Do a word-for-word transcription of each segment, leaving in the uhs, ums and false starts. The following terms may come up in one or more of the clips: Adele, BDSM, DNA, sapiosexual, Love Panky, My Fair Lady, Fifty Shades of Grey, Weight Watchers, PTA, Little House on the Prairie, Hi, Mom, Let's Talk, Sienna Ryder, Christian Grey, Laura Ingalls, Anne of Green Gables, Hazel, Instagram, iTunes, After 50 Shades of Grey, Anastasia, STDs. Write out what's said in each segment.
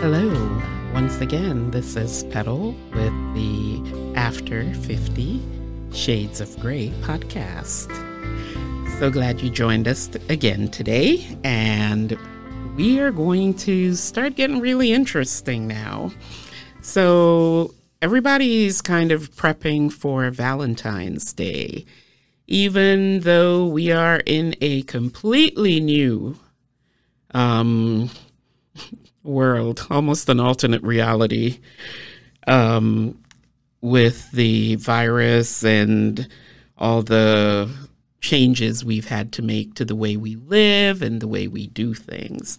Hello, once again, this is Petal with the After fifty Shades of Grey podcast. So glad you joined us again today, and we are going to start getting really interesting now. So everybody's kind of prepping for Valentine's Day, even though we are in a completely new um. world, almost an alternate reality um, with the virus and all the changes we've had to make to the way we live and the way we do things.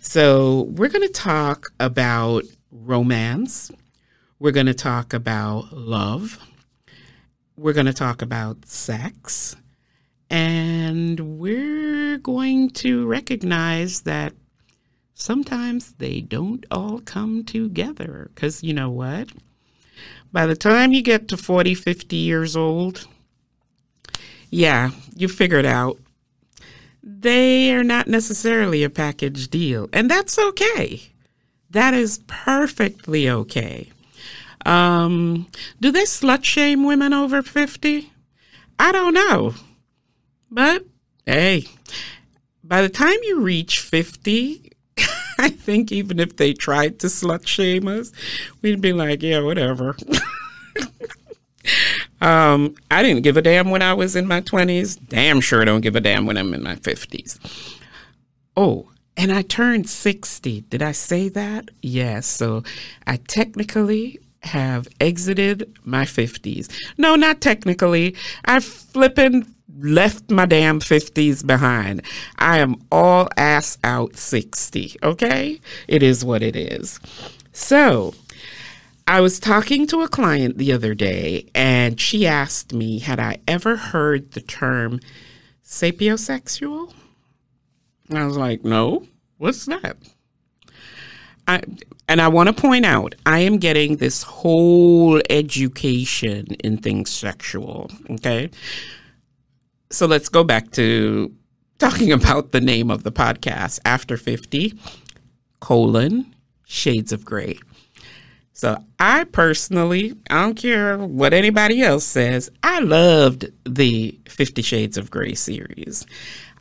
So we're going to talk about romance. We're going to talk about love. We're going to talk about sex. And we're going to recognize that sometimes they don't all come together because you know what? By the time you get to forty, fifty years old, yeah, you figure it out. They are not necessarily a package deal, and that's okay. That is perfectly okay. Um, do they slut shame women over fifty? I don't know. But hey, by the time you reach fifty, I think even if they tried to slut shame us, we'd be like, yeah, whatever. um, I didn't give a damn when I was in my twenties. Damn sure I don't give a damn when I'm in my fifties. Oh, and I turned sixty. Did I say that? Yes. Yeah, so I technically have exited my fifties. No, not technically. I flippin' left my damn fifties behind. I am all ass out sixty, okay? It is what it is. So I was talking to a client the other day, and she asked me, had I ever heard the term sapiosexual? And I was like, no, what's that? I, and I want to point out, I am getting this whole education in things sexual, okay? So let's go back to talking about the name of the podcast, After fifty, colon, Shades of Grey. So I personally, I don't care what anybody else says, I loved the Fifty Shades of Grey series.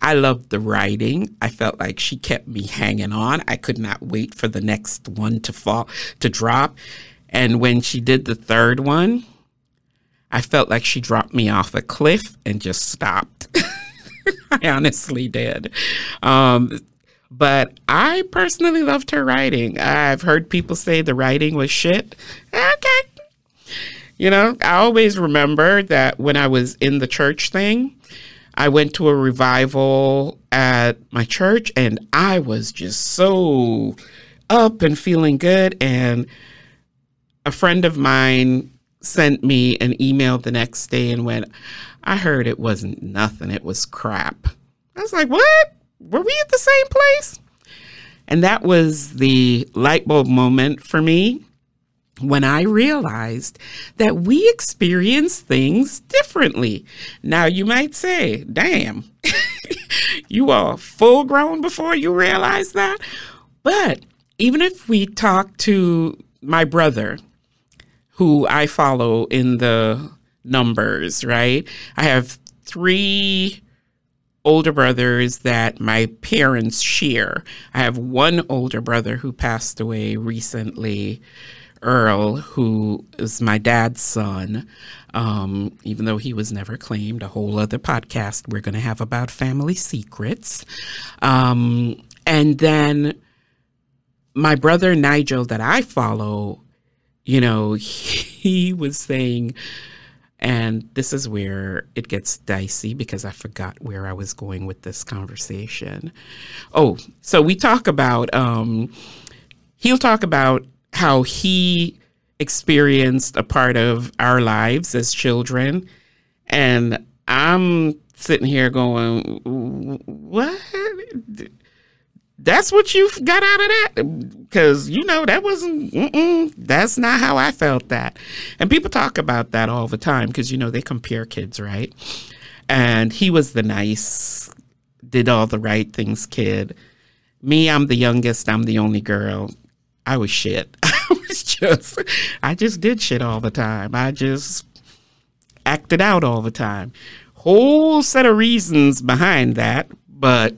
I loved the writing. I felt like she kept me hanging on. I could not wait for the next one to fall, to drop. And when she did the third one, I felt like she dropped me off a cliff and just stopped. I honestly did. Um, but I personally loved her writing. I've heard people say the writing was shit. Okay. You know, I always remember that when I was in the church thing, I went to a revival at my church and I was just so up and feeling good. And a friend of mine sent me an email the next day and went, I heard it wasn't nothing. It was crap. I was like, what? Were we at the same place? And that was the light bulb moment for me when I realized that we experience things differently. Now you might say, damn, you are full grown before you realize that. But even if we talk to my brother, who I follow in the numbers, right? I have three older brothers that my parents share. I have one older brother who passed away recently, Earl, who is my dad's son, um, even though he was never claimed. A whole other podcast we're going to have about family secrets. Um, and then my brother Nigel that I follow, you know, he was saying, and this is where it gets dicey because I forgot where I was going with this conversation. Oh, so we talk about, um, he'll talk about how he experienced a part of our lives as children. And I'm sitting here going, what? That's what you got out of that? Because, you know, that wasn't, mm-mm, that's not how I felt that. And people talk about that all the time because, you know, they compare kids, right? And he was the nice, did all the right things kid. Me, I'm the youngest. I'm the only girl. I was shit. I was just, I just did shit all the time. I just acted out all the time. Whole set of reasons behind that, but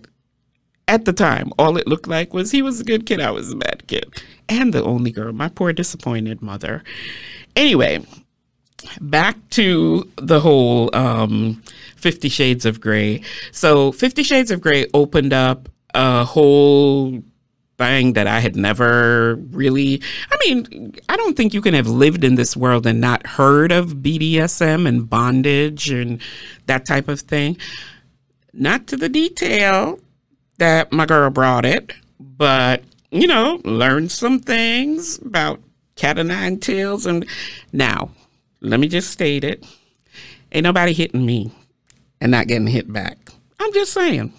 at the time, all it looked like was he was a good kid, I was a bad kid. And the only girl, my poor disappointed mother. Anyway, back to the whole um, Fifty Shades of Grey. So Fifty Shades of Grey opened up a whole thing that I had never really, I mean, I don't think you can have lived in this world and not heard of B D S M and bondage and that type of thing. Not to the detail that my girl brought it, but, you know, learned some things about cat o' nine tails. And now, let me just state it. Ain't nobody hitting me and not getting hit back. I'm just saying.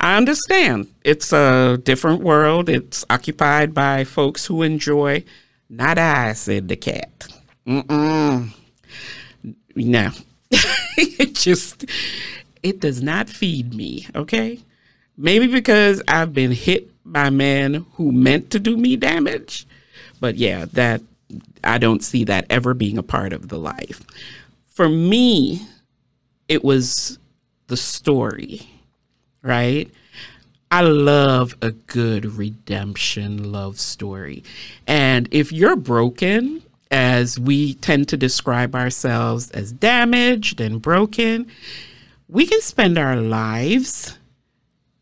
I understand it's a different world. It's occupied by folks who enjoy. Not I, said the cat. Mm-mm. No. It just, it does not feed me, okay? Maybe because I've been hit by men who meant to do me damage. But yeah, that I don't see that ever being a part of the life. For me, it was the story. Right? I love a good redemption love story. And if you're broken, as we tend to describe ourselves as damaged and broken, we can spend our lives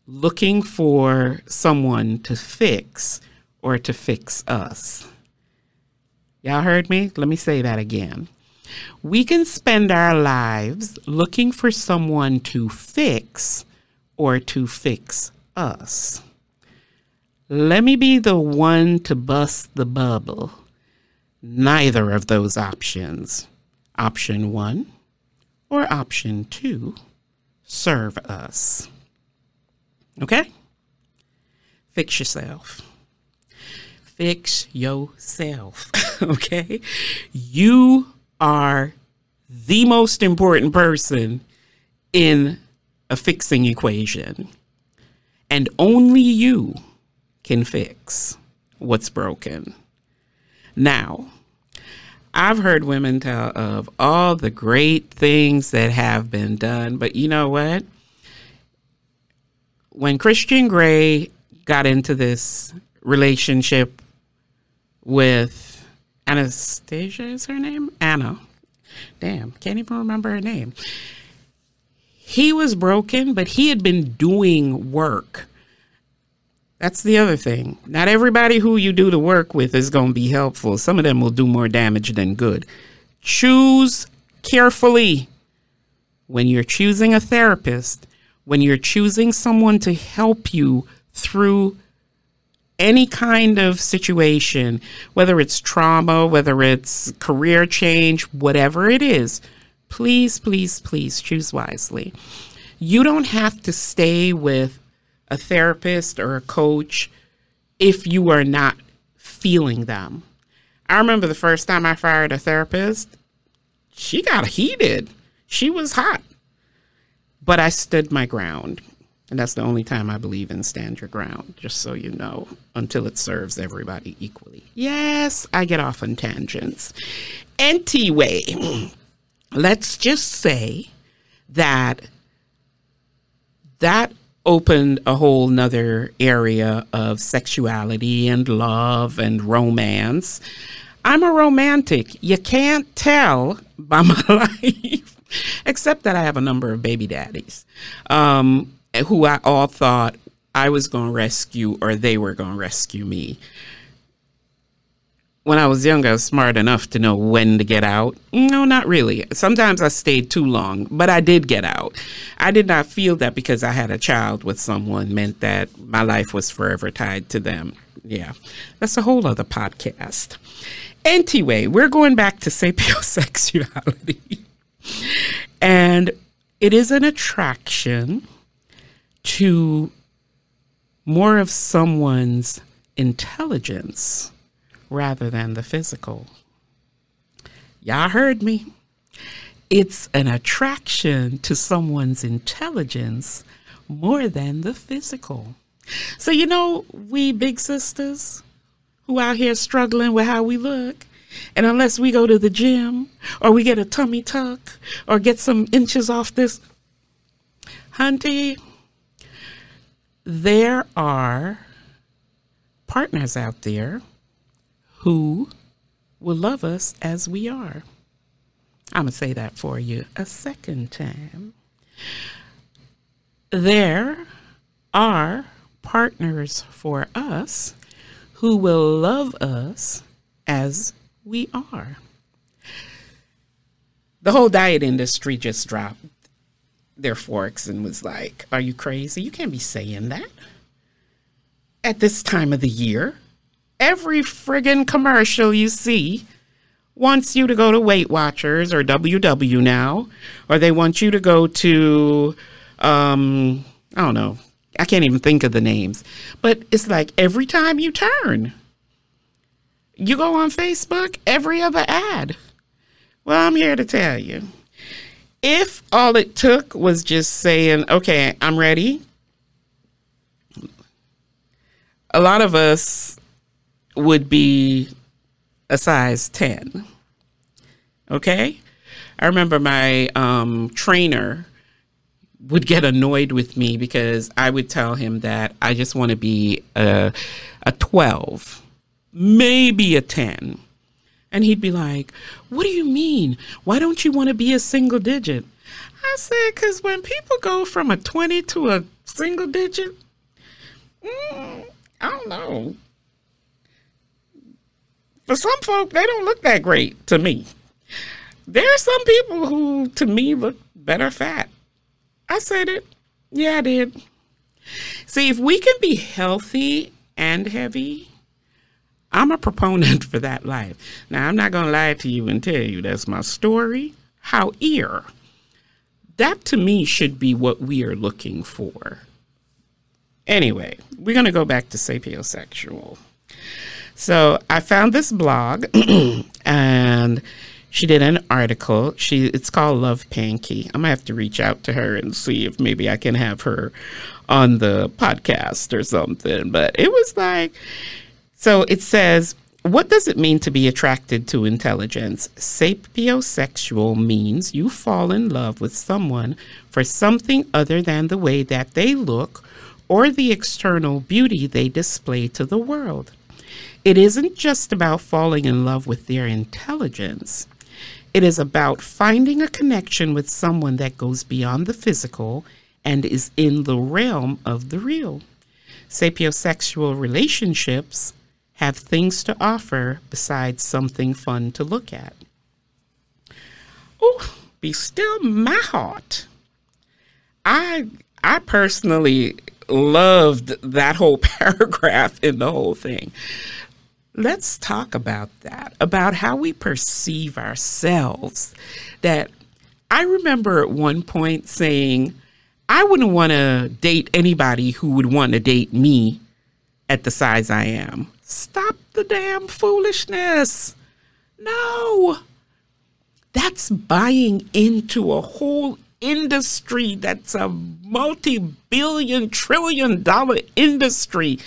looking for someone to fix or to fix us. Y'all heard me? Let me say that again. We can spend our lives looking for someone to fix or to fix us. Let me be the one to bust the bubble. Neither of those options, option one or option two, serve us. Okay? Fix yourself. Fix yourself. Okay? You are the most important person in a fixing equation, and only you can fix what's broken. Now, I've heard women tell of all the great things that have been done, but you know what? When Christian Grey got into this relationship with Anastasia, is her name? Anna. Damn, can't even remember her name. He was broken, but he had been doing work. That's the other thing. Not everybody who you do the work with is going to be helpful. Some of them will do more damage than good. Choose carefully. When you're choosing a therapist, when you're choosing someone to help you through any kind of situation, whether it's trauma, whether it's career change, whatever it is, please, please, please choose wisely. You don't have to stay with a therapist or a coach if you are not feeling them. I remember the first time I fired a therapist, she got heated. She was hot. But I stood my ground. And that's the only time I believe in stand your ground, just so you know, until it serves everybody equally. Yes, I get off on tangents. Anyway. Let's just say that that opened a whole nother area of sexuality and love and romance. I'm a romantic. You can't tell by my life, except that I have a number of baby daddies um, who I all thought I was going to rescue or they were going to rescue me. When I was younger, I was smart enough to know when to get out. No, not really. Sometimes I stayed too long, but I did get out. I did not feel that because I had a child with someone meant that my life was forever tied to them. Yeah, that's a whole other podcast. Anyway, we're going back to sapiosexuality. And it is an attraction to more of someone's intelligence rather than the physical. Y'all heard me. It's an attraction to someone's intelligence more than the physical. So, you know, we big sisters who out here struggling with how we look. And unless we go to the gym or we get a tummy tuck or get some inches off this, hunty, there are partners out there who will love us as we are. I'm going to say that for you a second time. There are partners for us who will love us as we are. The whole diet industry just dropped their forks and was like, are you crazy? You can't be saying that. At this time of the year, every friggin' commercial you see wants you to go to Weight Watchers or W W now, or they want you to go to, um, I don't know. I can't even think of the names, but it's like every time you turn, you go on Facebook, every other ad. Well, I'm here to tell you, if all it took was just saying, okay, I'm ready. A lot of us would be a size ten. Okay. I remember my um, trainer would get annoyed with me because I would tell him that I just want to be a, a twelve, maybe a ten. And he'd be like, what do you mean? Why don't you want to be a single digit? I said, because when people go from a twenty to a single digit, mm, I don't know. For some folk, they don't look that great to me. There are some people who, to me, look better fat. I said it. Yeah, I did. See, if we can be healthy and heavy, I'm a proponent for that life. Now, I'm not going to lie to you and tell you that's my story. However, that to me should be what we are looking for. Anyway, we're going to go back to sapiosexual. So I found this blog and she did an article. She It's called Love Panky. I'm going to have to reach out to her and see if maybe I can have her on the podcast or something. But it was like, so it says, what does it mean to be attracted to intelligence? Sapiosexual means you fall in love with someone for something other than the way that they look or the external beauty they display to the world. It isn't just about falling in love with their intelligence. It is about finding a connection with someone that goes beyond the physical and is in the realm of the real. Sapiosexual relationships have things to offer besides something fun to look at. Oh, be still my heart. I I personally loved that whole paragraph in the whole thing. Let's talk about that, about how we perceive ourselves. That I remember at one point saying, I wouldn't want to date anybody who would want to date me at the size I am. Stop the damn foolishness. No, that's buying into a whole industry that's a multi-billion, trillion dollar industry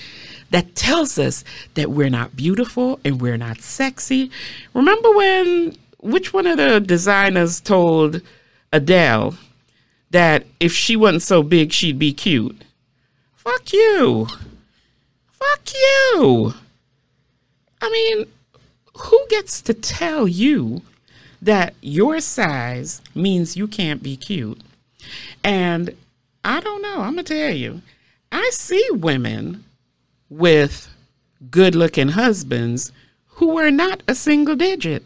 that tells us that we're not beautiful and we're not sexy. Remember when, which one of the designers told Adele that if she wasn't so big, she'd be cute? Fuck you. Fuck you. I mean, who gets to tell you that your size means you can't be cute? And I don't know, I'm going to tell you, I see women with good looking husbands who are not a single digit.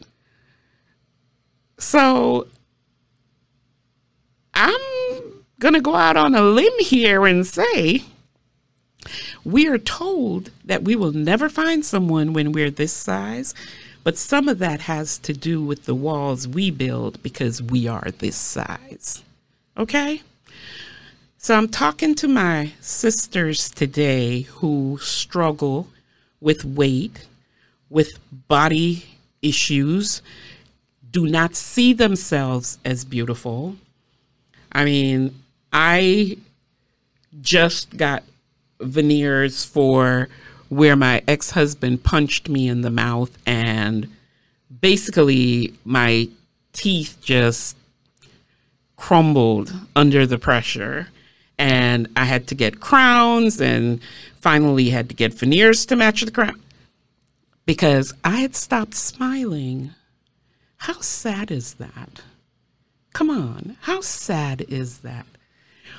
So I'm going to go out on a limb here and say, we are told that we will never find someone when we're this size. But some of that has to do with the walls we build because we are this size. Okay? So I'm talking to my sisters today who struggle with weight, with body issues, do not see themselves as beautiful. I mean, I just got veneers for where my ex-husband punched me in the mouth, and basically my teeth just crumbled under the pressure. And I had to get crowns and finally had to get veneers to match the crown because I had stopped smiling. How sad is that? Come on. How sad is that?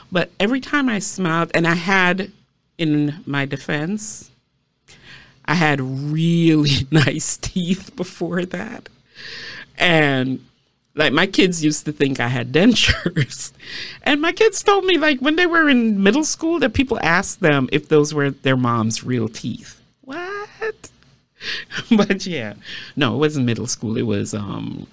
But every time I smiled, and I had, in my defense, I had really nice teeth before that. And like my kids used to think I had dentures, and my kids told me, like, when they were in middle school, that people asked them if those were their mom's real teeth. What? But yeah, no, it wasn't middle school. It was um,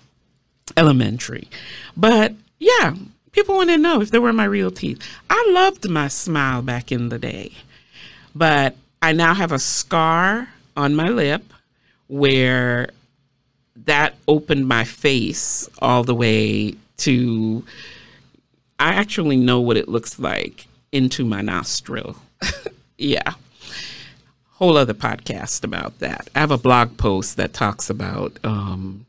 elementary. But yeah, people want to know if they were my real teeth. I loved my smile back in the day, but I now have a scar on my lip where that opened my face all the way to, I actually know what it looks like, into my nostril. Yeah. Whole other podcast about that. I have a blog post that talks about, um,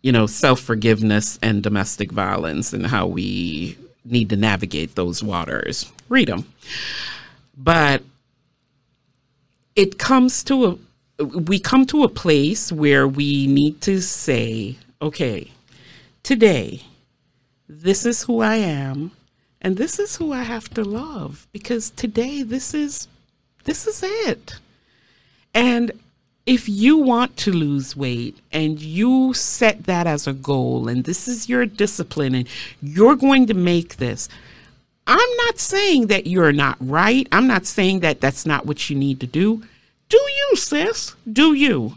you know, self-forgiveness and domestic violence and how we need to navigate those waters. Read them. But it comes to a, we come to a place where we need to say, okay, today, this is who I am, and this is who I have to love, because today, this is, this is it. And if you want to lose weight and you set that as a goal, and this is your discipline, and you're going to make this, I'm not saying that you're not right. I'm not saying that that's not what you need to do. Do you, sis? Do you?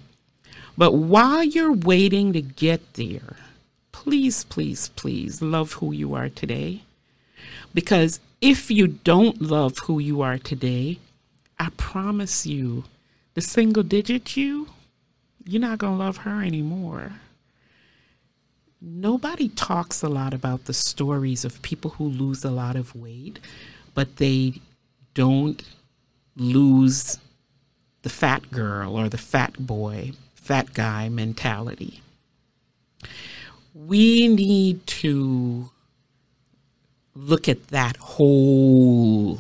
But while you're waiting to get there, please, please, please love who you are today. Because if you don't love who you are today, I promise you, the single digit you, you're not going to love her anymore. Nobody talks a lot about the stories of people who lose a lot of weight, but they don't lose the fat girl or the fat boy, fat guy mentality. We need to look at that whole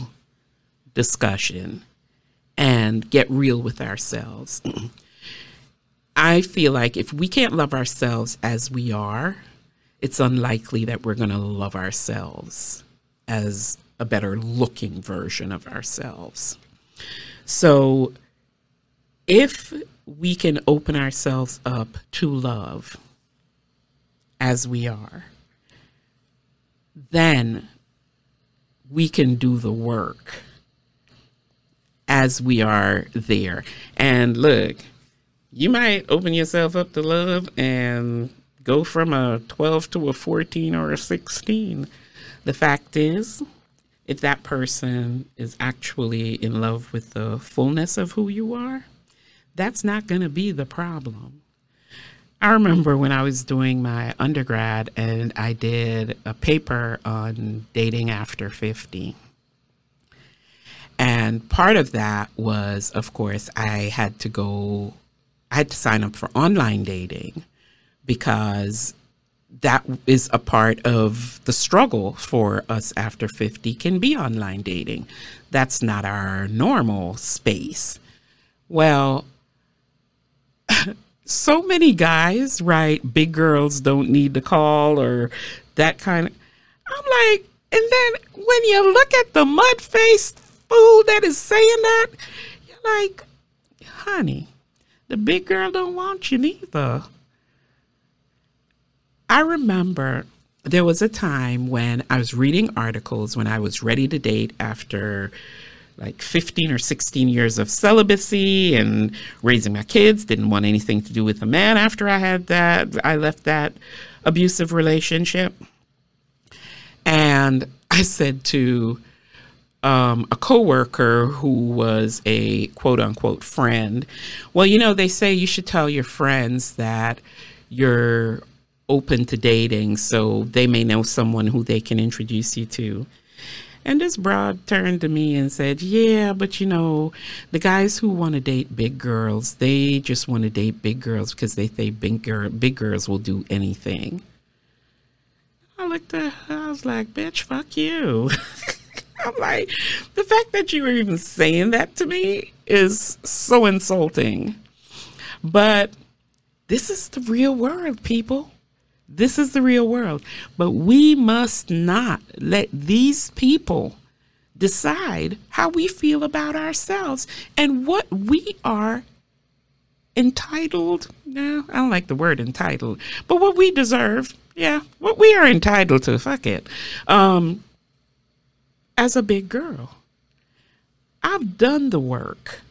discussion and get real with ourselves. I feel like if we can't love ourselves as we are, it's unlikely that we're going to love ourselves as a better looking version of ourselves. So if we can open ourselves up to love as we are, then we can do the work as we are there. And look, you might open yourself up to love and go from a twelve to a fourteen or a sixteen. The fact is, if that person is actually in love with the fullness of who you are, that's not going to be the problem. I remember when I was doing my undergrad and I did a paper on dating after fifty. And part of that was, of course, I had to go, I had to sign up for online dating because that is a part of the struggle for us after fifty, can be online dating. That's not our normal space. Well, so many guys write big girls don't need to call or that kind of, I'm like, and then when you look at the mud-faced fool that is saying that, you're like, honey, the big girl don't want you neither. I remember there was a time when I was reading articles when I was ready to date after like fifteen or sixteen years of celibacy and raising my kids, didn't want anything to do with a man after I had that. I left that abusive relationship. And I said to um, a coworker who was a quote unquote friend, well, you know, they say you should tell your friends that you're open to dating so they may know someone who they can introduce you to. And this broad turned to me and said, yeah, but you know, the guys who want to date big girls, they just want to date big girls because they think big, girl, big girls will do anything. I looked at her, I was like, bitch, fuck you. I'm like, the fact that you were even saying that to me is so insulting. But this is the real world, people. This is the real world. But we must not let these people decide how we feel about ourselves and what we are entitled. No, I don't like the word entitled, but what we deserve. Yeah, what we are entitled to. Fuck it. Um, as a big girl, I've done the work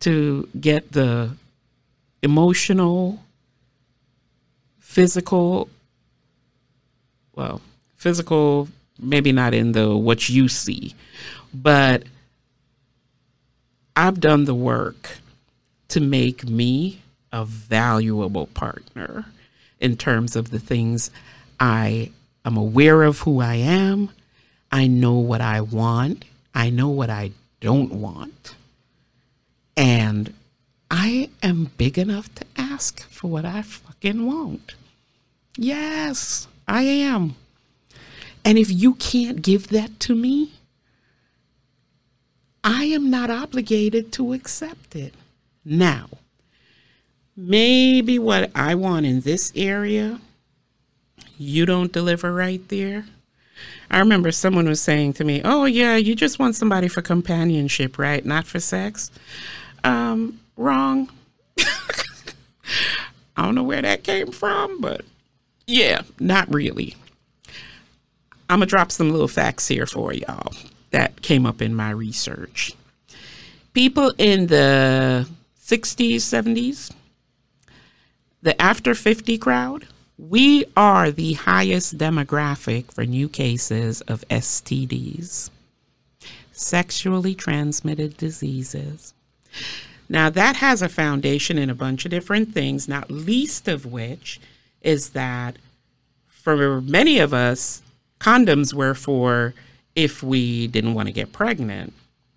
to get the emotional, physical, well, physical, maybe not in the what you see, but I've done the work to make me a valuable partner in terms of the things I am aware of who I am. I know what I want. I know what I don't want. And I am big enough to ask for what I fucking want. Yes, I am. And if you can't give that to me, I am not obligated to accept it. Now, maybe what I want in this area, you don't deliver right there. I remember someone was saying to me, oh, yeah, you just want somebody for companionship, right? Not for sex. Um, wrong. I don't know where that came from, but yeah, not really. I'm going to drop some little facts here for y'all that came up in my research. People in the sixties, seventies, the after fifty crowd, we are the highest demographic for new cases of S T Ds, sexually transmitted diseases. Now, that has a foundation in a bunch of different things, not least of which is that for many of us, condoms were for if we didn't want to get pregnant,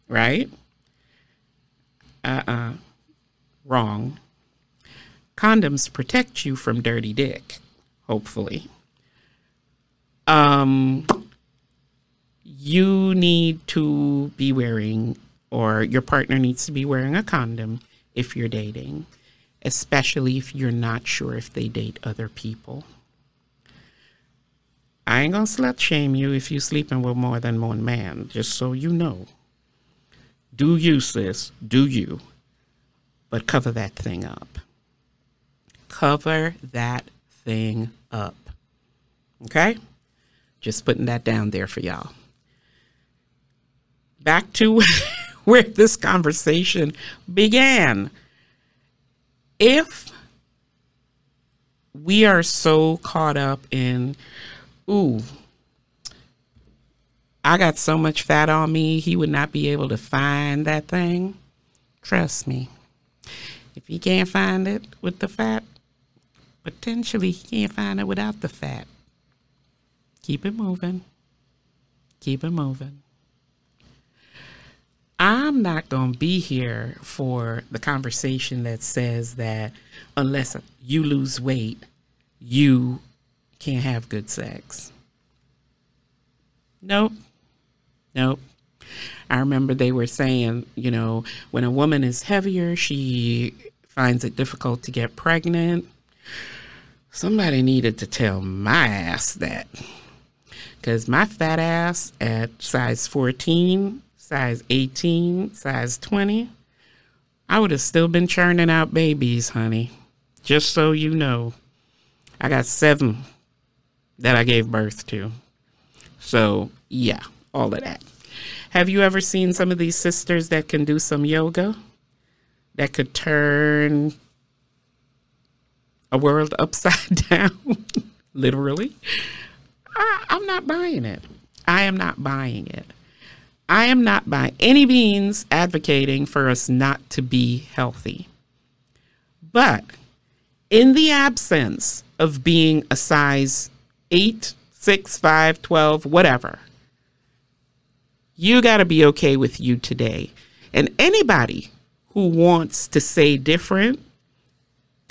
right? Uh-uh. Wrong. Condoms protect you from dirty dick. Hopefully. Um, you need to be wearing, or your partner needs to be wearing a condom if you're dating, especially if you're not sure if they date other people. I ain't gonna slut shame you if you're sleeping with more than one man, just so you know. Do you, sis, do you. But cover that thing up. Cover that thing up. Okay? Just putting that down there for y'all. Back to where this conversation began. If we are so caught up in, ooh, I got so much fat on me, he would not be able to find that thing. Trust me. If he can't find it with the fat, potentially he can't find it without the fat. Keep it moving. Keep it moving. I'm not going to be here for the conversation that says that unless you lose weight, you can't have good sex. Nope. Nope. I remember they were saying, you know, when a woman is heavier, she finds it difficult to get pregnant. Somebody needed to tell my ass that, because my fat ass at size fourteen, size eighteen, size twenty, I would have still been churning out babies, honey. Just so you know, I got seven that I gave birth to. So, yeah, all of that. Have you ever seen some of these sisters that can do some yoga, that could turn a world upside down, literally? I, I'm not buying it. I am not buying it. I am not by any means advocating for us not to be healthy. But in the absence of being a size eight, six, five, twelve, whatever, You got to be okay with you today. And anybody who wants to say different,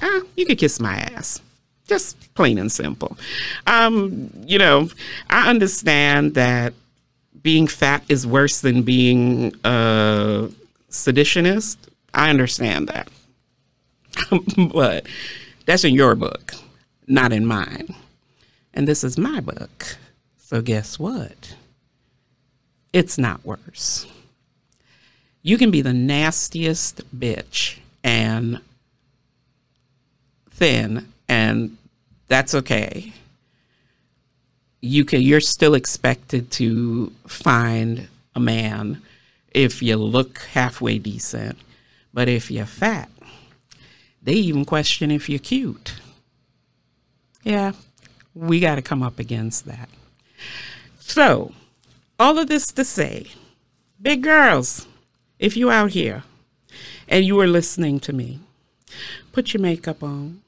ah, you could kiss my ass. Just plain and simple. Um, you know, I understand that being fat is worse than being a seditionist. I understand that. But that's in your book, not in mine. And this is my book. So guess what? It's not worse. You can be the nastiest bitch and thin, and that's okay. You can, you're still expected to find a man if you look halfway decent. But if you're fat, they even question if you're cute. Yeah, we got to come up against that. So, all of this to say, big girls, if you're out here and you are listening to me, put your makeup on.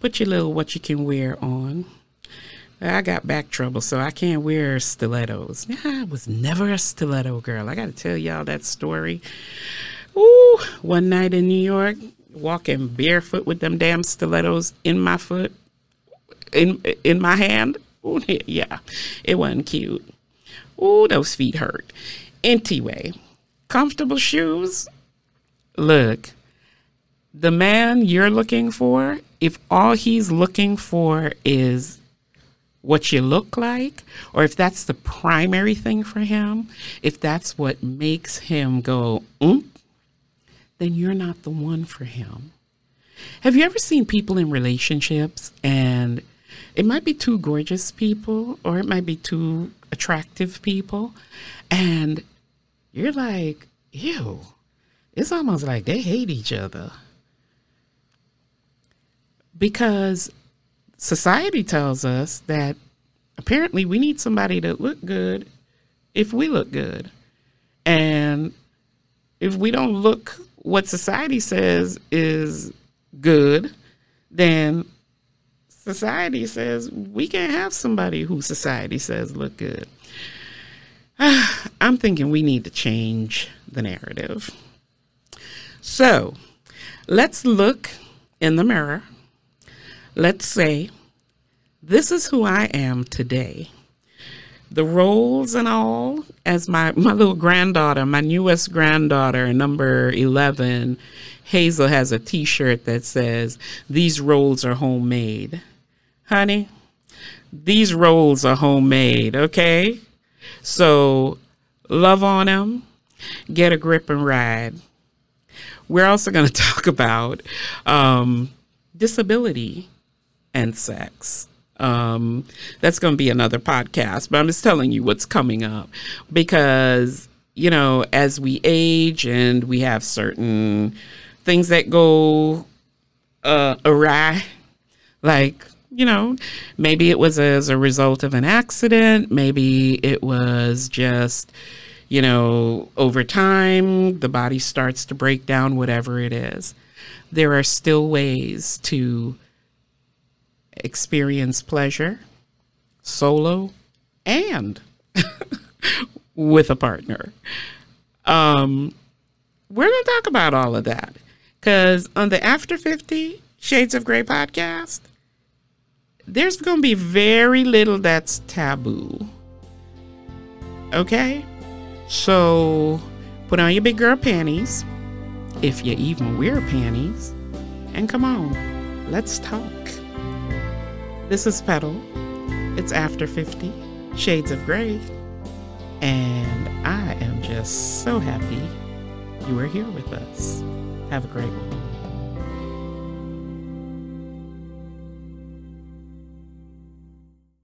Put your little what you can wear on. I got back trouble, so I can't wear stilettos. I was never a stiletto girl. I got to tell y'all that story. Ooh, one night in New York, walking barefoot with them damn stilettos in my foot, in in my hand. Ooh, yeah, it wasn't cute. Ooh, those feet hurt. Anyway, comfortable shoes. Look, the man you're looking for, if all he's looking for is what you look like, or if that's the primary thing for him, if that's what makes him go, mm, then you're not the one for him. Have you ever seen people in relationships, and it might be two gorgeous people, or it might be two attractive people, and you're like, ew, it's almost like they hate each other. Because society tells us that apparently we need somebody to look good if we look good. And if we don't look what society says is good, then society says we can't have somebody who society says look good. I'm thinking we need to change the narrative. So let's look in the mirror. Let's say, this is who I am today. The roles and all, as my, my little granddaughter, my newest granddaughter, number eleven, Hazel, has a t-shirt that says, these roles are homemade. Honey, these roles are homemade, okay? So, love on them, get a grip and ride. We're also going to talk about um, disability and sex. Um, that's going to be another podcast, but I'm just telling you what's coming up because, you know, as we age and we have certain things that go uh, awry, like, you know, maybe it was as a result of an accident. Maybe it was just, you know, over time, the body starts to break down, whatever it is. There are still ways to experience pleasure solo and with a partner. Um, we're going to talk about all of that because on the After fifty Shades of Grey podcast, there's going to be very little that's taboo. Okay? So put on your big girl panties, if you even wear panties, and come on, let's talk. This is Petal. It's After fifty Shades of Grey. And I am just so happy you are here with us. Have a great one.